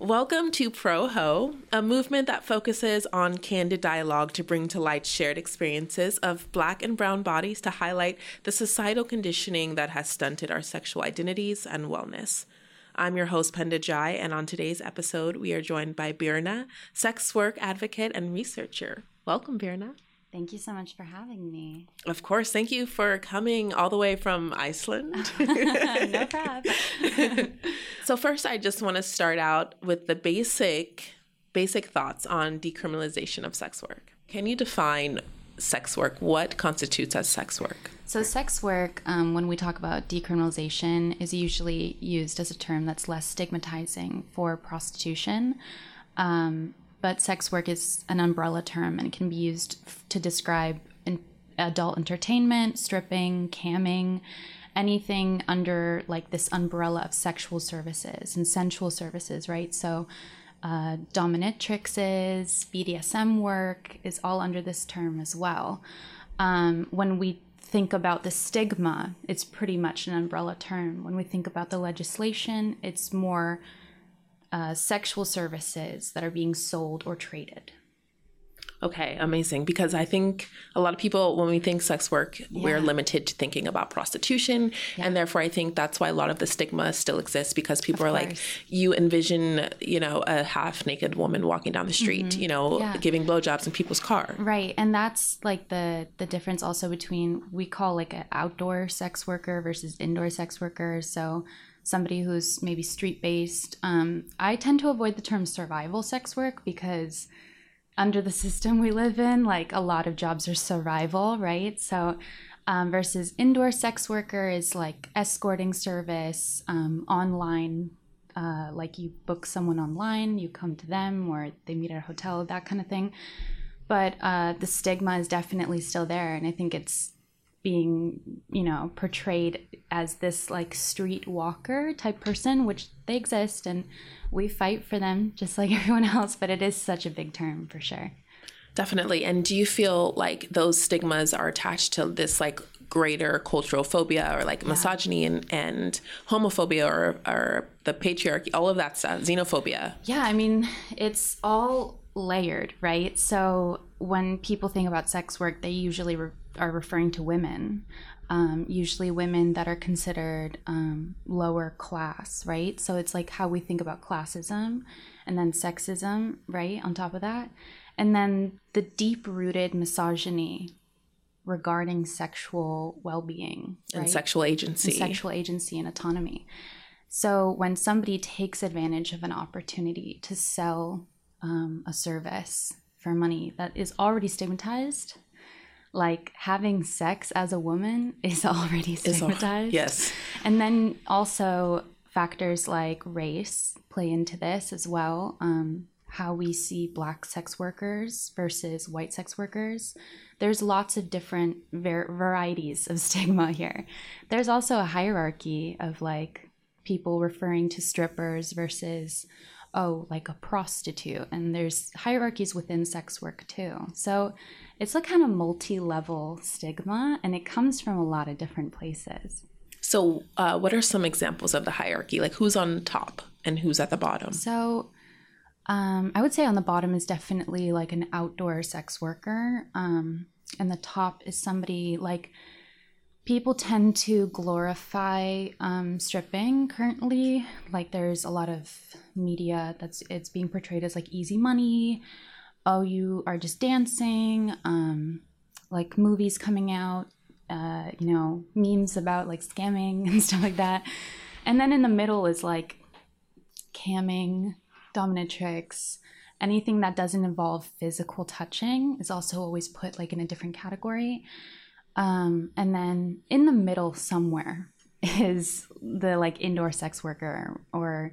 Welcome to ProHo, a movement that focuses on candid dialogue to bring to light shared experiences of Black and brown bodies to highlight the societal conditioning that has stunted our sexual identities and wellness. I'm your host, Penda Jai, and on today's episode, we are joined by Birna, sex work advocate and researcher. Welcome, Birna. Thank you so much for having me. Of course. Thank you for coming all the way from Iceland. No problem. So first, I just want to start out with the basic thoughts on decriminalization of sex work. Can you define sex work? What constitutes as sex work? So sex work, when we talk about decriminalization, is usually used as a term that's less stigmatizing for prostitution. But sex work is an umbrella term and can be used to describe adult entertainment, stripping, camming, anything under like this umbrella of sexual services and sensual services, right? So dominatrixes, BDSM work is all under this term as well. When we think about the stigma, it's pretty much an umbrella term. When we think about the legislation, it's more sexual services that are being sold or traded. Okay, amazing. Because I think a lot of people, when we think sex work, we're limited to thinking about prostitution. Yeah. And therefore, I think that's why a lot of the stigma still exists, because people are like, you envision, you know, a half-naked woman walking down the street, you know, giving blowjobs in people's car. Right. And that's like the difference also between, we call like an outdoor sex worker versus indoor sex worker. So somebody who's maybe street-based. I tend to avoid the term survival sex work because under the system we live in, like a lot of jobs are survival, right? So versus indoor sex worker is like escorting service, online, like you book someone online, you come to them or they meet at a hotel, that kind of thing. But the stigma is definitely still there, and I think it's being, you know, portrayed as this like street walker type person, which they exist and we fight for them just like everyone else, but it is such a big term for sure. Definitely. And do you feel like those stigmas are attached to this like greater cultural phobia or like misogyny and homophobia or the patriarchy, all of that stuff, xenophobia? Yeah, I mean, it's all layered, right? So when people think about sex work, they usually are referring to women, usually women that are considered lower class, right? So it's like how we think about classism and then sexism, right, on top of that. And then the deep-rooted misogyny regarding sexual well-being. Right? And sexual agency. And sexual agency and autonomy. So when somebody takes advantage of an opportunity to sell a service for money that is already stigmatized, like having sex as a woman is already stigmatized. Yes. And then also factors like race play into this as well. How we see Black sex workers versus white sex workers. There's lots of different varieties of stigma here. There's also a hierarchy of like people referring to strippers versus, oh, like a prostitute. And there's hierarchies within sex work too. So it's a kind of multi-level stigma, and it comes from a lot of different places. So what are some examples of the hierarchy? Like who's on top and who's at the bottom? So I would say on the bottom is definitely like an outdoor sex worker. And the top is somebody like, people tend to glorify stripping currently. Like there's a lot of media that's, it's being portrayed as like easy money. Oh, you are just dancing, like movies coming out, you know, memes about like scamming and stuff like that. And then in the middle is like camming, dominatrix, anything that doesn't involve physical touching is also always put like in a different category. And then in the middle somewhere is the like indoor sex worker or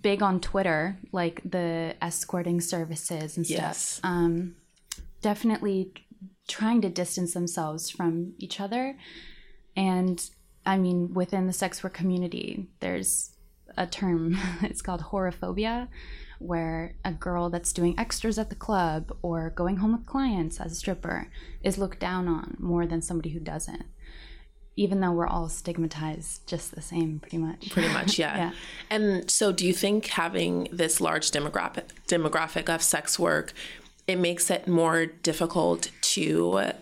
big on Twitter, like the escorting services and stuff. Yes. Definitely trying to distance themselves from each other. And I mean, within the sex work community, there's a term, it's called horophobia, where a girl that's doing extras at the club or going home with clients as a stripper is looked down on more than somebody who doesn't. even though we're all stigmatized just the same, pretty much. Pretty much, yeah. Yeah. And so do you think having this large demographic of sex work, it makes it more difficult to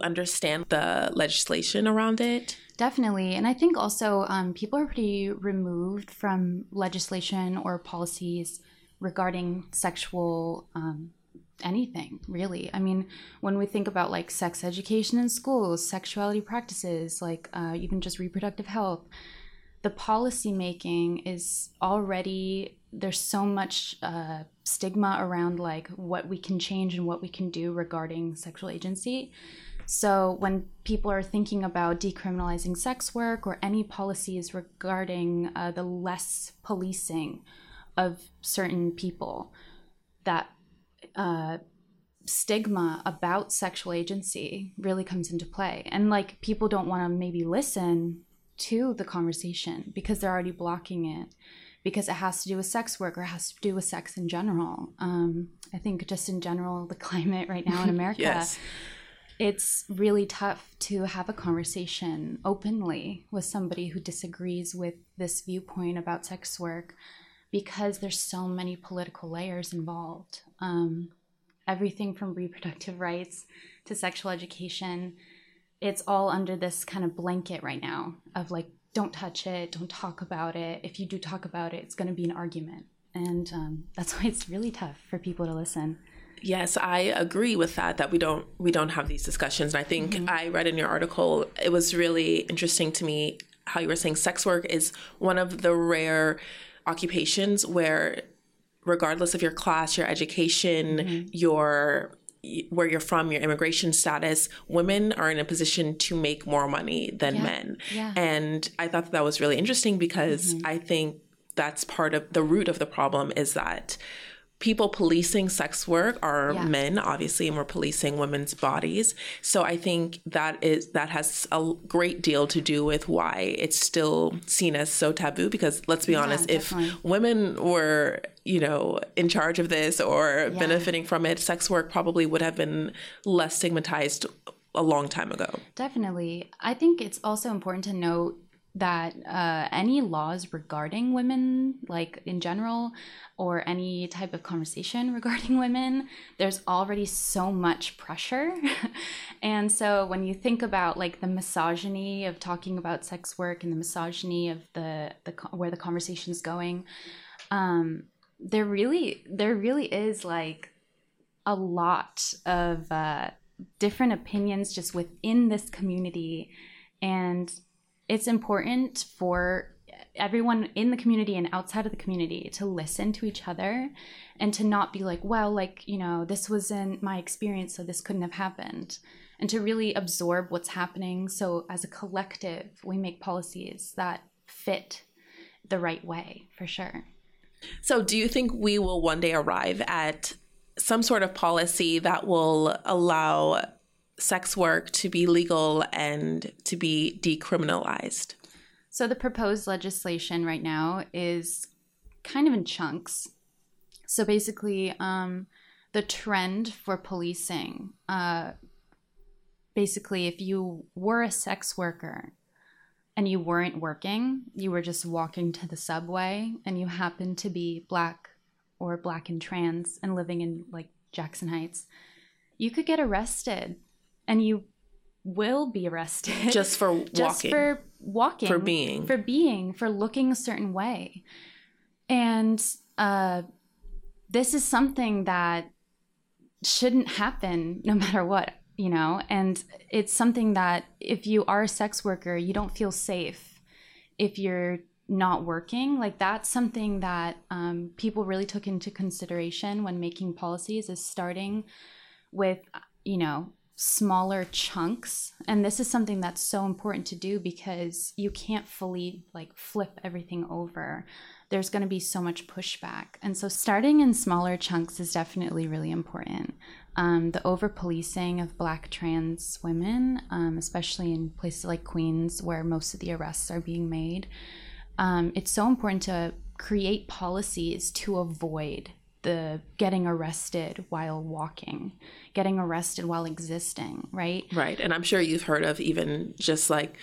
understand the legislation around it? Definitely. And I think also people are pretty removed from legislation or policies regarding sexual anything, really. I mean, when we think about like sex education in schools, sexuality practices, like even just reproductive health, the policy making is already, there's so much stigma around like what we can change and what we can do regarding sexual agency. So when people are thinking about decriminalizing sex work or any policies regarding the less policing of certain people, that stigma about sexual agency really comes into play. And like people don't want to maybe listen to the conversation because they're already blocking it, because it has to do with sex work or has to do with sex in general. I think just in general, the climate right now in America, yes. It's really tough to have a conversation openly with somebody who disagrees with this viewpoint about sex work because there's so many political layers involved. Everything from reproductive rights to sexual education, it's all under this kind of blanket right now of like, don't touch it, don't talk about it. If you do talk about it, it's going to be an argument. And that's why it's really tough for people to listen. Yes, I agree with that we don't have these discussions. And I think mm-hmm. I read in your article, it was really interesting to me how you were saying sex work is one of the rare occupations where regardless of your class, your education, mm-hmm. Where you're from, your immigration status, women are in a position to make more money than yeah. men. Yeah. And I thought that was really interesting because mm-hmm. I think that's part of the root of the problem is that people policing sex work are yeah. men, obviously, and we're policing women's bodies. So I think that has a great deal to do with why it's still seen as so taboo, because let's be honest, definitely. If women were, in charge of this or yeah. benefiting from it, sex work probably would have been less stigmatized a long time ago. Definitely. I think it's also important to note that any laws regarding women, like in general, or any type of conversation regarding women, there's already so much pressure. And so when you think about like the misogyny of talking about sex work and the misogyny of the where the conversation's going, there really is like a lot of different opinions just within this community. And it's important for everyone in the community and outside of the community to listen to each other and to not be like, well, like, this wasn't my experience, so this couldn't have happened. And to really absorb what's happening. So as a collective, we make policies that fit the right way, for sure. So do you think we will one day arrive at some sort of policy that will allow sex work to be legal and to be decriminalized? So the proposed legislation right now is kind of in chunks. So basically, the trend for policing, basically if you were a sex worker and you weren't working, you were just walking to the subway and you happened to be Black or Black and trans and living in like Jackson Heights, you could get arrested. And you will be arrested just for walking, for being, for looking a certain way. And this is something that shouldn't happen no matter what, and it's something that if you are a sex worker, you don't feel safe if you're not working. Like that's something that people really took into consideration when making policies, is starting with, smaller chunks. And this is something that's so important to do because you can't fully like flip everything over. There's going to be so much pushback. And so starting in smaller chunks is definitely really important. The over policing of Black trans women, especially in places like Queens where most of the arrests are being made, it's so important to create policies to avoid the getting arrested while walking, getting arrested while existing, right? Right. And I'm sure you've heard of even just like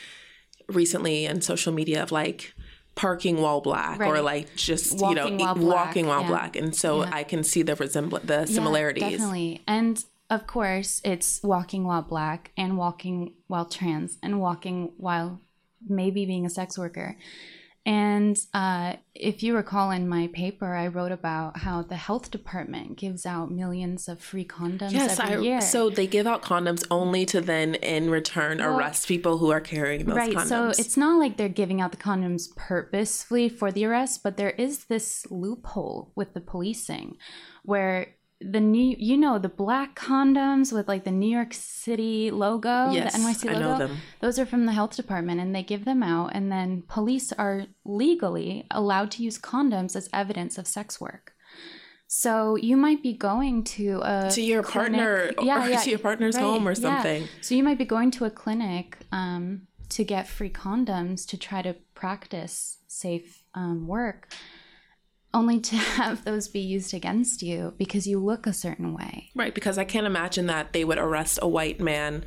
recently in social media of like parking while black, right, or like just, walking, you know, while walking while black. And so I can see the similarities. Yeah, definitely. And of course it's walking while black and walking while trans and walking while maybe being a sex worker. And if you recall in my paper, I wrote about how the health department gives out millions of free condoms every year. So they give out condoms only to then in return arrest people who are carrying those condoms. Right, so it's not like they're giving out the condoms purposefully for the arrest, but there is this loophole with the policing where the the black condoms with like the New York City logo, the NYC logo, I know them. Those are from the health department and they give them out, and then police are legally allowed to use condoms as evidence of sex work. So you might be going to your partner's home or something. Yeah. So you might be going to a clinic to get free condoms to try to practice safe work, only to have those be used against you because you look a certain way. Right, because I can't imagine that they would arrest a white man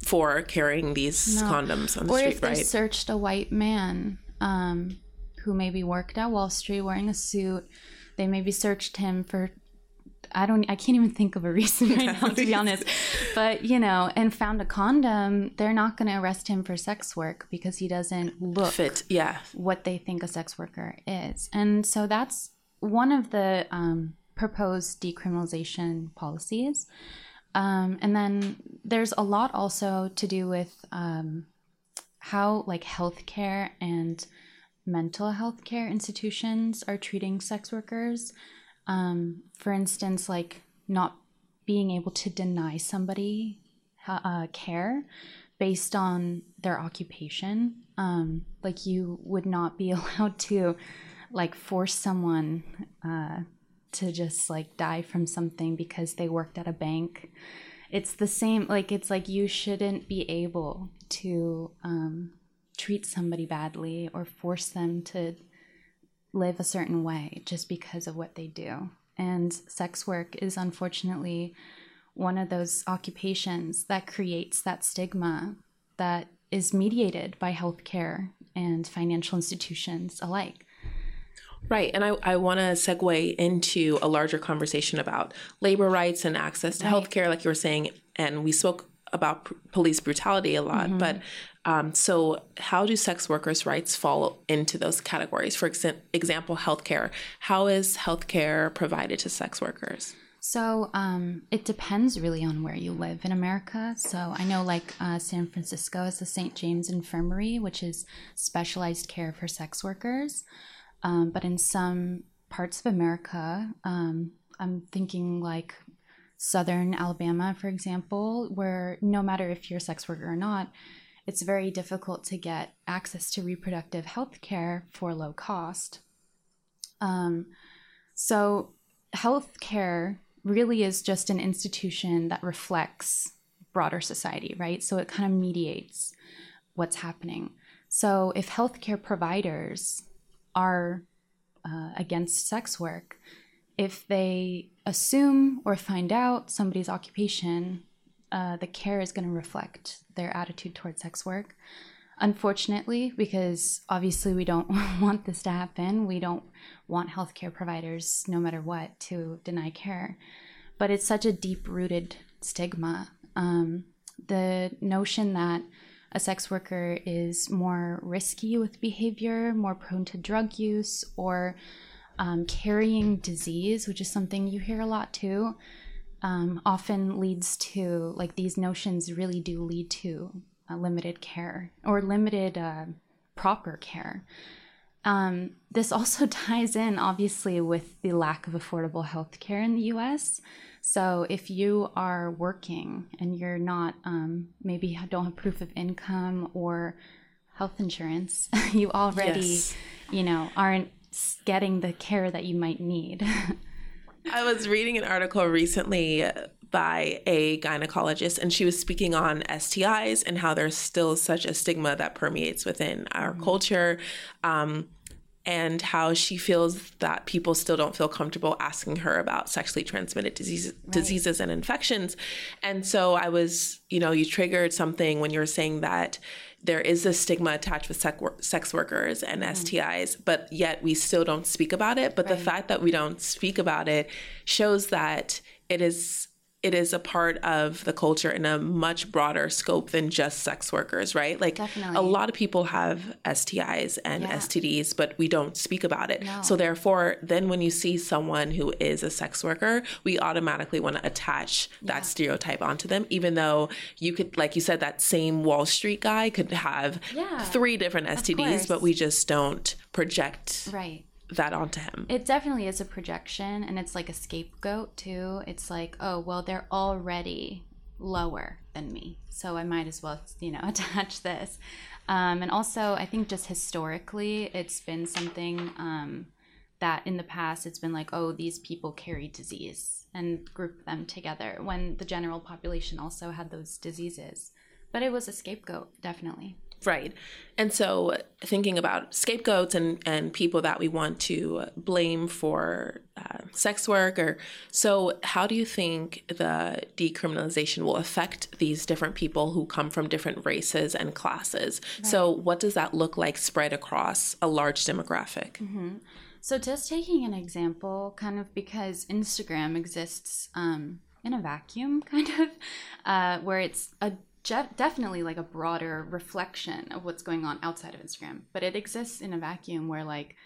for carrying these condoms on the street, right? Or if they searched a white man who maybe worked at Wall Street wearing a suit, they maybe searched him for, I can't even think of a reason right now, to be honest. But, and found a condom, they're not going to arrest him for sex work because he doesn't look what they think a sex worker is. And so that's one of the proposed decriminalization policies. And then there's a lot also to do with how like healthcare and mental health care institutions are treating sex workers. For instance, like not being able to deny somebody care based on their occupation. Like you would not be allowed to like force someone to just like die from something because they worked at a bank. It's the same, like it's like you shouldn't be able to treat somebody badly or force them to live a certain way just because of what they do. And sex work is unfortunately one of those occupations that creates that stigma that is mediated by healthcare and financial institutions alike. Right. And I want to segue into a larger conversation about labor rights and access to healthcare, like you were saying, and we spoke about police brutality a lot, but so how do sex workers' rights fall into those categories? For example, healthcare. How is healthcare provided to sex workers? So it depends really on where you live in America. So I know like San Francisco has the St. James Infirmary, which is specialized care for sex workers. But in some parts of America, I'm thinking like Southern Alabama, for example, where no matter if you're a sex worker or not, it's very difficult to get access to reproductive health care for low cost. So health care really is just an institution that reflects broader society, right? So it kind of mediates what's happening. So if healthcare providers are against sex work, if they assume or find out somebody's occupation, the care is going to reflect their attitude towards sex work. Unfortunately, because obviously we don't want this to happen. We don't want healthcare providers, no matter what, to deny care. But it's such a deep-rooted stigma. The notion that a sex worker is more risky with behavior, more prone to drug use, or carrying disease, which is something you hear a lot too, often leads to, like these notions really do lead to limited care or limited proper care. This also ties in obviously with the lack of affordable health care in the US. So if you are working and you're not, maybe don't have proof of income or health insurance, you already, aren't getting the care that you might need. I was reading an article recently by a gynecologist, and she was speaking on STIs and how there's still such a stigma that permeates within our culture. and how she feels that people still don't feel comfortable asking her about sexually transmitted diseases and infections. And so I was, you know, you triggered something when you were saying that there is a stigma attached with sex workers and STIs, but yet we still don't speak about it. But the fact that we don't speak about it shows that it is a part of the culture in a much broader scope than just sex workers, right? Like a lot of people have STIs and STDs, but we don't speak about it. No. So therefore, then when you see someone who is a sex worker, we automatically want to attach that stereotype onto them, even though you could, like you said, that same Wall Street guy could have 3 different STDs, but we just don't project that onto him. It definitely is a projection, and it's like a scapegoat too. It's like, oh, well, they're already lower than me, so I might as well, you know, attach this. And also, I think just historically, it's been something that in the past, it's been like, oh, these people carry disease, and group them together when the general population also had those diseases. But it was a scapegoat, definitely. Right. And so thinking about scapegoats and people that we want to blame for sex work, or so how do you think the decriminalization will affect these different people who come from different races and classes? Right. So what does that look like spread across a large demographic? Mm-hmm. So just taking an example, kind of because Instagram exists in a vacuum, kind of, where it's a definitely like a broader reflection of what's going on outside of Instagram, but it exists in a vacuum where like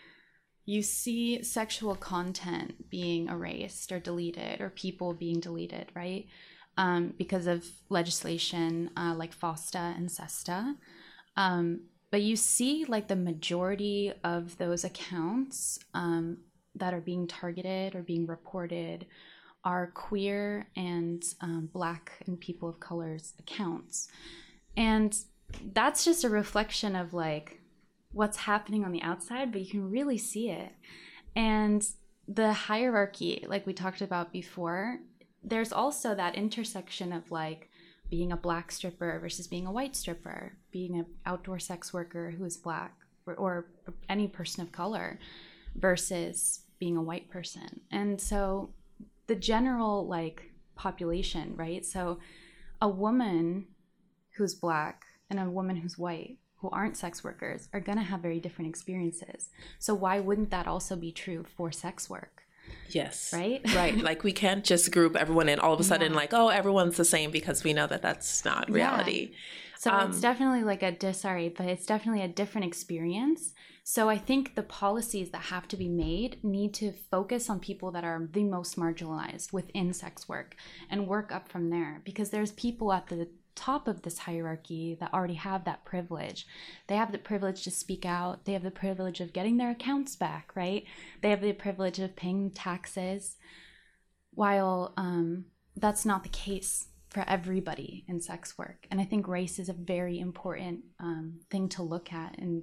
you see sexual content being erased or deleted, or people being deleted, right? Because of legislation like FOSTA and SESTA. But you see like the majority of those accounts that are being targeted or being reported are queer and Black and people of color's accounts. And that's just a reflection of like what's happening on the outside, but you can really see it. And the hierarchy, like we talked about before, there's also that intersection of like being a Black stripper versus being a white stripper, being an outdoor sex worker who is Black or any person of color versus being a white person. And so the general like population, right? So a woman who's Black and a woman who's white who aren't sex workers are gonna have very different experiences. So why wouldn't that also be true for sex work? Yes. Right? Right. Like we can't just group everyone in all of a sudden like, oh, everyone's the same, because we know that that's not reality. So it's definitely like it's definitely a different experience. So I think the policies that have to be made need to focus on people that are the most marginalized within sex work and work up from there, because there's people at the top of this hierarchy that already have that privilege. They have the privilege to speak out. They have the privilege of getting their accounts back, right? They have the privilege of paying taxes, while that's not the case for everybody in sex work. And I think race is a very important thing to look at and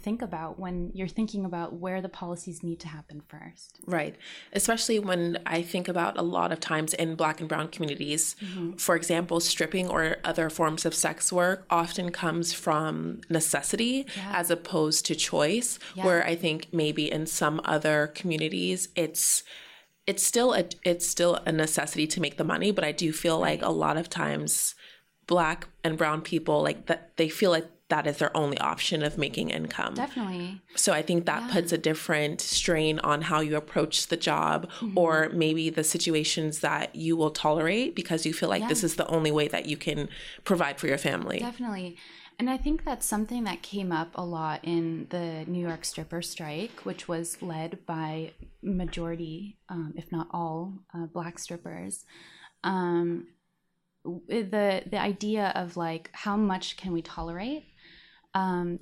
think about when you're thinking about where the policies need to happen first. Right. Especially when I think about a lot of times in Black and brown communities, for example, stripping or other forms of sex work often comes from necessity as opposed to choice, where I think maybe in some other communities, it's still a necessity to make the money. But I do feel like a lot of times Black and brown people, like that, they feel like that is their only option of making income. Definitely. So I think that puts a different strain on how you approach the job, or maybe the situations that you will tolerate because you feel like this is the only way that you can provide for your family. Definitely. And I think that's something that came up a lot in the New York stripper strike, which was led by majority, if not all, Black strippers. The idea of like, how much can we tolerate?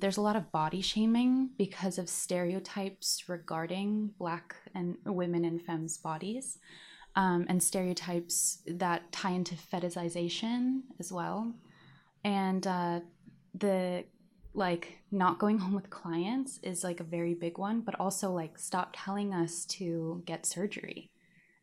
There's a lot of body shaming because of stereotypes regarding Black and women and femmes' bodies, and stereotypes that tie into fetishization as well. And the like not going home with clients is like a very big one, but also like stop telling us to get surgery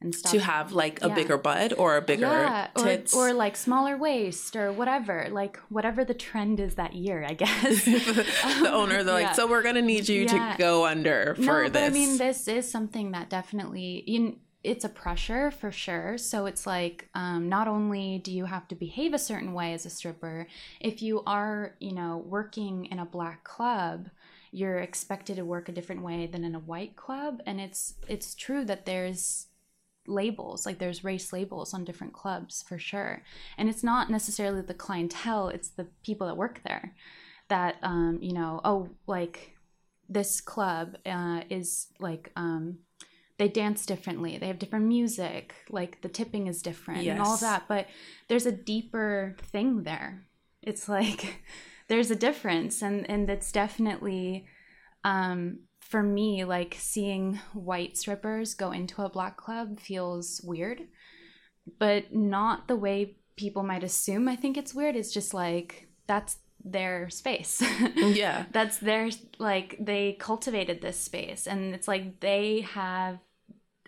and stuff. To have like a bigger butt or a bigger tits. Or like smaller waist or whatever. Like whatever the trend is that year, I guess. The owner, they're like, so we're going to need you to go under for this. But I mean, this is something that definitely, it's a pressure for sure. So it's like, not only do you have to behave a certain way as a stripper, if you are, working in a black club, you're expected to work a different way than in a white club. And it's true that there's labels, like there's race labels on different clubs for sure. And it's not necessarily the clientele, it's the people that work there that, this club is like, they dance differently, they have different music, like the tipping is different and all that. But there's a deeper thing there. It's like there's a difference. And that's definitely, for me, like seeing white strippers go into a black club feels weird, but not the way people might assume I think it's weird. It's just like, that's their space. That's their, like, they cultivated this space. And it's like they have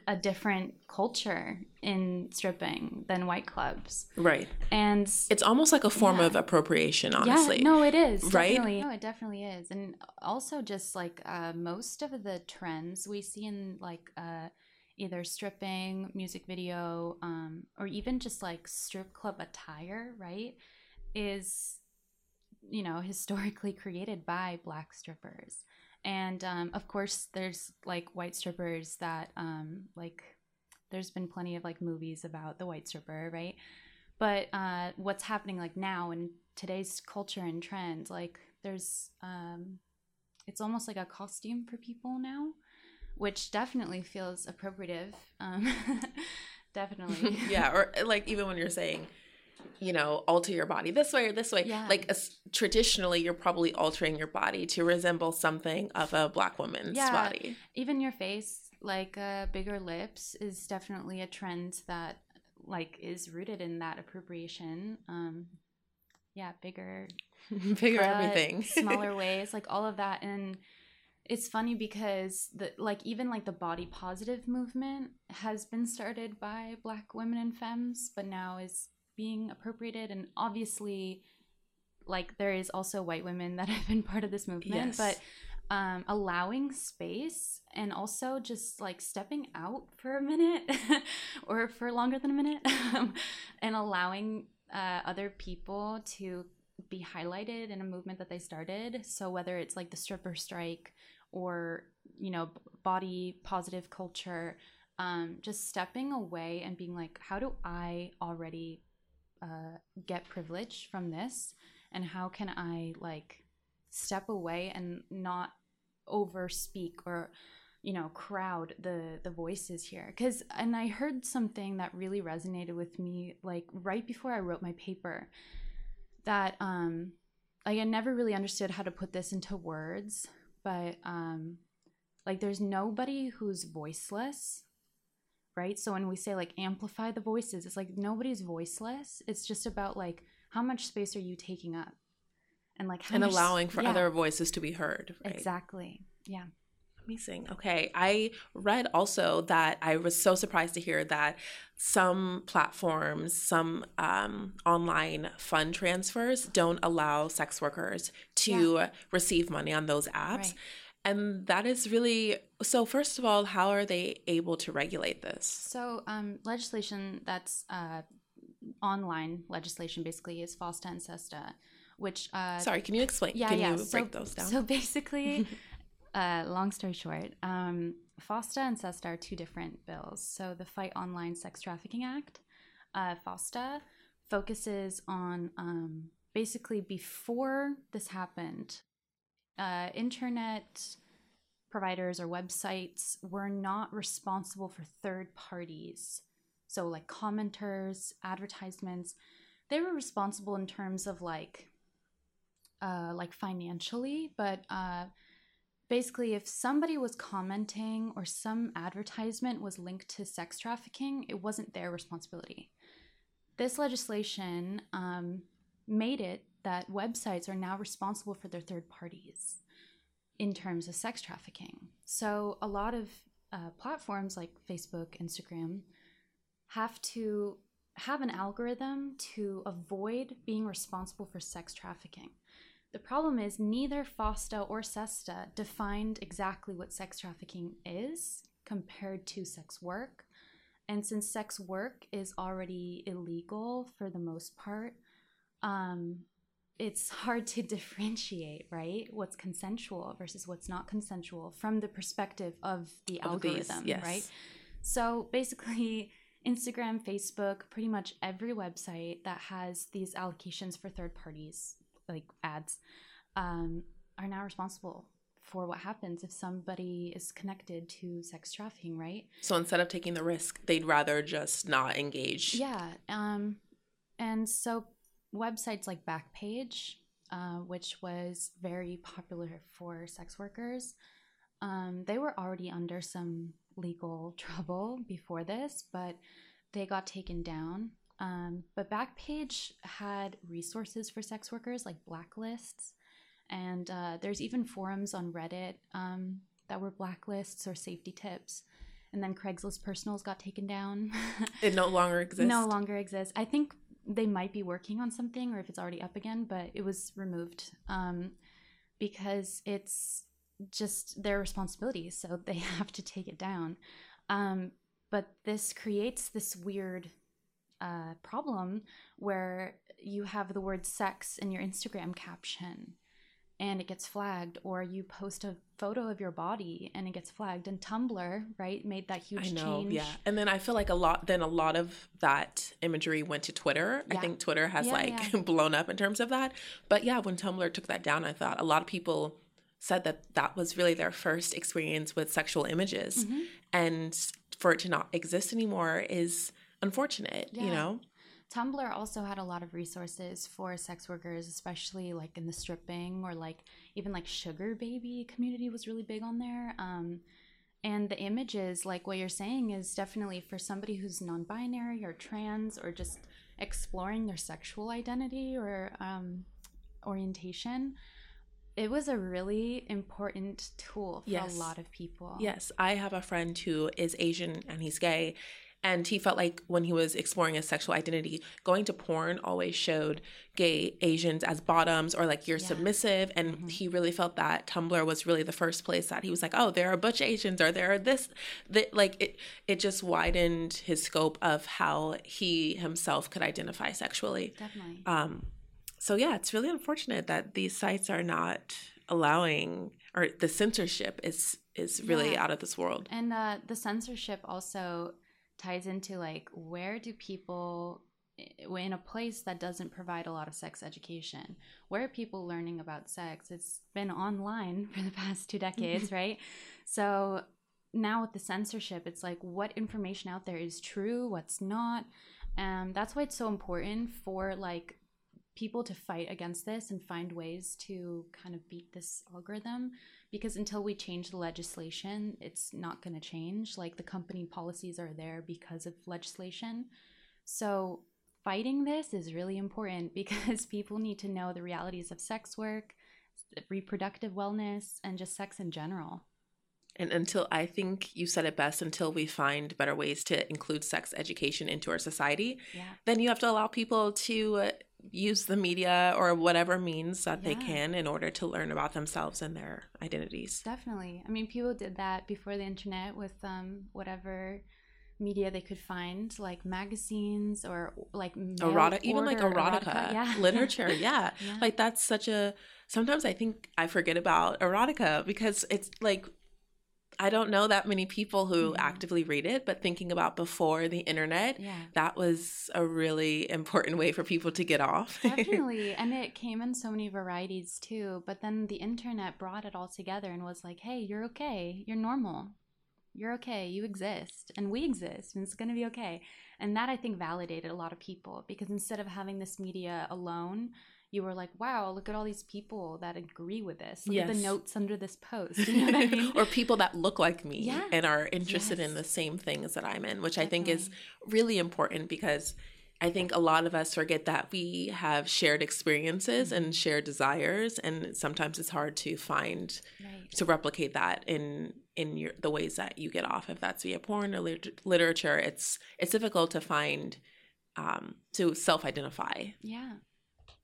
a different culture in stripping than white clubs. Right. And it's almost like a form of appropriation, honestly. Yeah, no, it is. Right? Definitely. No, it definitely is. And also just like most of the trends we see in like either stripping, music video, or even just like strip club attire, right, is, historically created by black strippers. And of course, there's like white strippers that there's been plenty of like movies about the white stripper, right? But what's happening like now in today's culture and trend, like there's it's almost like a costume for people now, which definitely feels appropriative. Definitely. Or like even when you're saying, alter your body this way or this way. Yeah. Like traditionally, you're probably altering your body to resemble something of a black woman's body. Even your face, like bigger lips is definitely a trend that like is rooted in that appropriation. Bigger everything. Smaller ways, like all of that. And it's funny because the body positive movement has been started by black women and femmes, but now is being appropriated. And obviously like there is also white women that have been part of this movement, but allowing space and also just like stepping out for a minute or for longer than a minute and allowing other people to be highlighted in a movement that they started. So whether it's like the stripper strike or body positive culture, just stepping away and being like, how do I already get privilege from this, and how can I like step away and not over speak or crowd the voices here. And I heard something that really resonated with me like right before I wrote my paper, that I never really understood how to put this into words, but like there's nobody who's voiceless. Right? So when we say like amplify the voices, it's like nobody's voiceless. It's just about like how much space are you taking up and like how much, allowing for other voices to be heard. Right? Exactly. Yeah. Amazing. Okay. I read also that I was so surprised to hear that some platforms, some online fund transfers don't allow sex workers to receive money on those apps. Right. And that is really, so first of all, how are they able to regulate this? So legislation that's online legislation basically is FOSTA and SESTA, which... Sorry, can you explain? Can you break those down? So basically, long story short, FOSTA and SESTA are two different bills. So the Fight Online Sex Trafficking Act, FOSTA, focuses on basically before this happened... internet providers or websites were not responsible for third parties. So like commenters, advertisements, they were responsible in terms of like financially, but basically if somebody was commenting or some advertisement was linked to sex trafficking, it wasn't their responsibility. This legislation made it that websites are now responsible for their third parties in terms of sex trafficking. So a lot of platforms like Facebook, Instagram, have to have an algorithm to avoid being responsible for sex trafficking. The problem is neither FOSTA or SESTA defined exactly what sex trafficking is compared to sex work. And since sex work is already illegal for the most part, it's hard to differentiate, right? What's consensual versus what's not consensual from the perspective of the algorithm, right? So basically, Instagram, Facebook, pretty much every website that has these allocations for third parties, like ads, are now responsible for what happens if somebody is connected to sex trafficking, right? So instead of taking the risk, they'd rather just not engage. Yeah. And so websites like Backpage, which was very popular for sex workers, they were already under some legal trouble before this, but they got taken down. But Backpage had resources for sex workers, like blacklists. And there's even forums on Reddit that were blacklists or safety tips. And then Craigslist personals got taken down. It no longer exists. No longer exists. I think they might be working on something, or if it's already up again, but it was removed because it's just their responsibility. So they have to take it down. But this creates this weird problem where you have the word sex in your Instagram caption and it gets flagged, or you post a photo of your body and it gets flagged. And Tumblr, right, made that huge change. Yeah. And then I feel like a lot of that imagery went to Twitter. Yeah. I think Twitter has blown up in terms of that. But yeah, when Tumblr took that down, I thought a lot of people said that was really their first experience with sexual images. Mm-hmm. And for it to not exist anymore is unfortunate, you know? Tumblr also had a lot of resources for sex workers, especially like in the stripping or like even like sugar baby community was really big on there. And the images, like what you're saying, is definitely for somebody who's non-binary or trans or just exploring their sexual identity or orientation. It was a really important tool for a lot of people. Yes. I have a friend who is Asian and he's gay. And he felt like when he was exploring his sexual identity, going to porn always showed gay Asians as bottoms or like you're submissive. And he really felt that Tumblr was really the first place that he was like, oh, there are butch Asians or there are this. Like it just widened his scope of how he himself could identify sexually. Definitely. So, yeah, it's really unfortunate that these sites are not allowing, or the censorship is really out of this world. And the censorship also ties into like, where do people in a place that doesn't provide a lot of sex education, where are people learning about sex? It's been online for the past 2 decades, right? So now with the censorship, it's like what information out there is true, what's not. That's why it's so important for like people to fight against this and find ways to kind of beat this algorithm, because until we change the legislation, it's not going to change. Like the company policies are there because of legislation. So fighting this is really important because people need to know the realities of sex work, reproductive wellness, and just sex in general. And until, I think you said it best, until we find better ways to include sex education into our society, then you have to allow people to use the media or whatever means that they can in order to learn about themselves and their identities. Definitely. I mean, people did that before the internet with whatever media they could find, like magazines or like erotica, literature. Yeah. Like that's such a, sometimes I think I forget about erotica because it's like, I don't know that many people who actively read it, but thinking about before the internet, that was a really important way for people to get off. Definitely. And it came in so many varieties too. But then the internet brought it all together and was like, hey, you're okay. You're normal. You're okay. You exist. And we exist. And it's going to be okay. And that, I think, validated a lot of people, because instead of having this media alone, you were like, wow, look at all these people that agree with this. Look at the notes under this post. You know what I mean? Or people that look like me and are interested in the same things that I'm in, which I think is really important, because I think a lot of us forget that we have shared experiences and shared desires. And sometimes it's hard to find, to replicate that in in your, the ways that you get off, if that's via porn or literature. It's difficult to find, to self-identify. Yeah.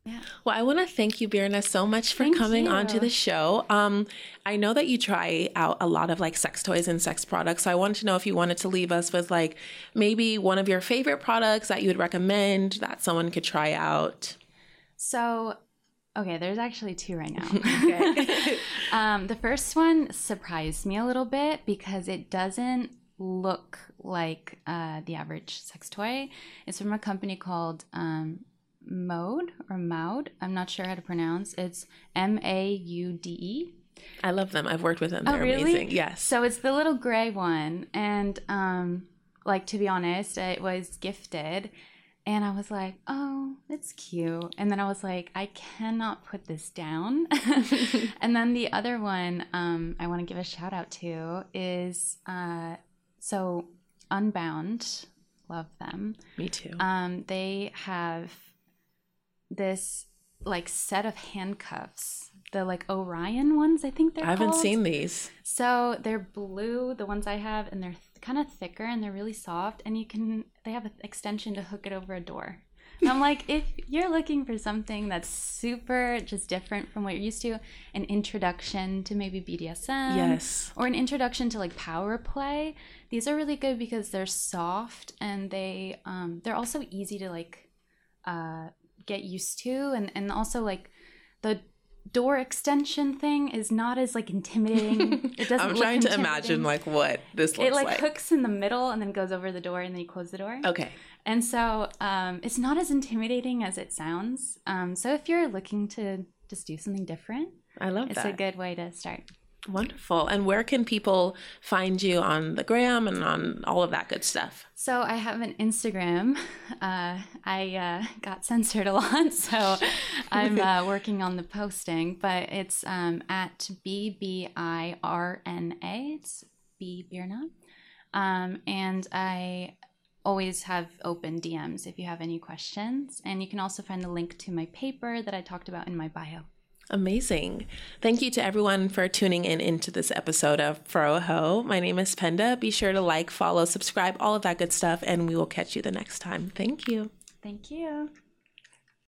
Yeah. Well, I want to thank you, Birna, so much for coming onto the show. I know that you try out a lot of like sex toys and sex products. So I wanted to know if you wanted to leave us with like maybe one of your favorite products that you would recommend that someone could try out. So, okay, there's actually two right now. Okay. The first one surprised me a little bit because it doesn't look like the average sex toy. It's from a company called MAUDE. I'm not sure how to pronounce. It's MAUDE. I love them. I've worked with them. They're amazing. Yes. So it's the little gray one, and like, to be honest, it was gifted, and I was like, oh, it's cute. And then I was like, I cannot put this down. And then the other one I want to give a shout out to is so Unbound. Love them. Me too. They have this like set of handcuffs, the like Orion ones, I think they're called. I haven't seen these. So they're blue, the ones I have, and they're kind of thicker and they're really soft, and they have an extension to hook it over a door. And I'm like, if you're looking for something that's super just different from what you're used to, an introduction to maybe BDSM, yes, or an introduction to like power play, these are really good because they're soft and they they're also easy to like get used to, and also like the door extension thing is not as like intimidating. It doesn't. I'm trying to imagine like what this looks like. It like hooks in the middle and then goes over the door and then you close the door. Okay. And so it's not as intimidating as it sounds. So if you're looking to just do something different, I love that. It's a good way to start. Wonderful. And where can people find you on the gram and on all of that good stuff? So I have an Instagram. I got censored a lot, so I'm working on the posting, but it's at BBIRNA. It's Birna. And I always have open DMs if you have any questions. And you can also find the link to my paper that I talked about in my bio. Amazing. Thank you to everyone for tuning in into this episode of ProHo. My name is Penda. Be sure to like, follow, subscribe, all of that good stuff, and we will catch you the next time. Thank you. Thank you.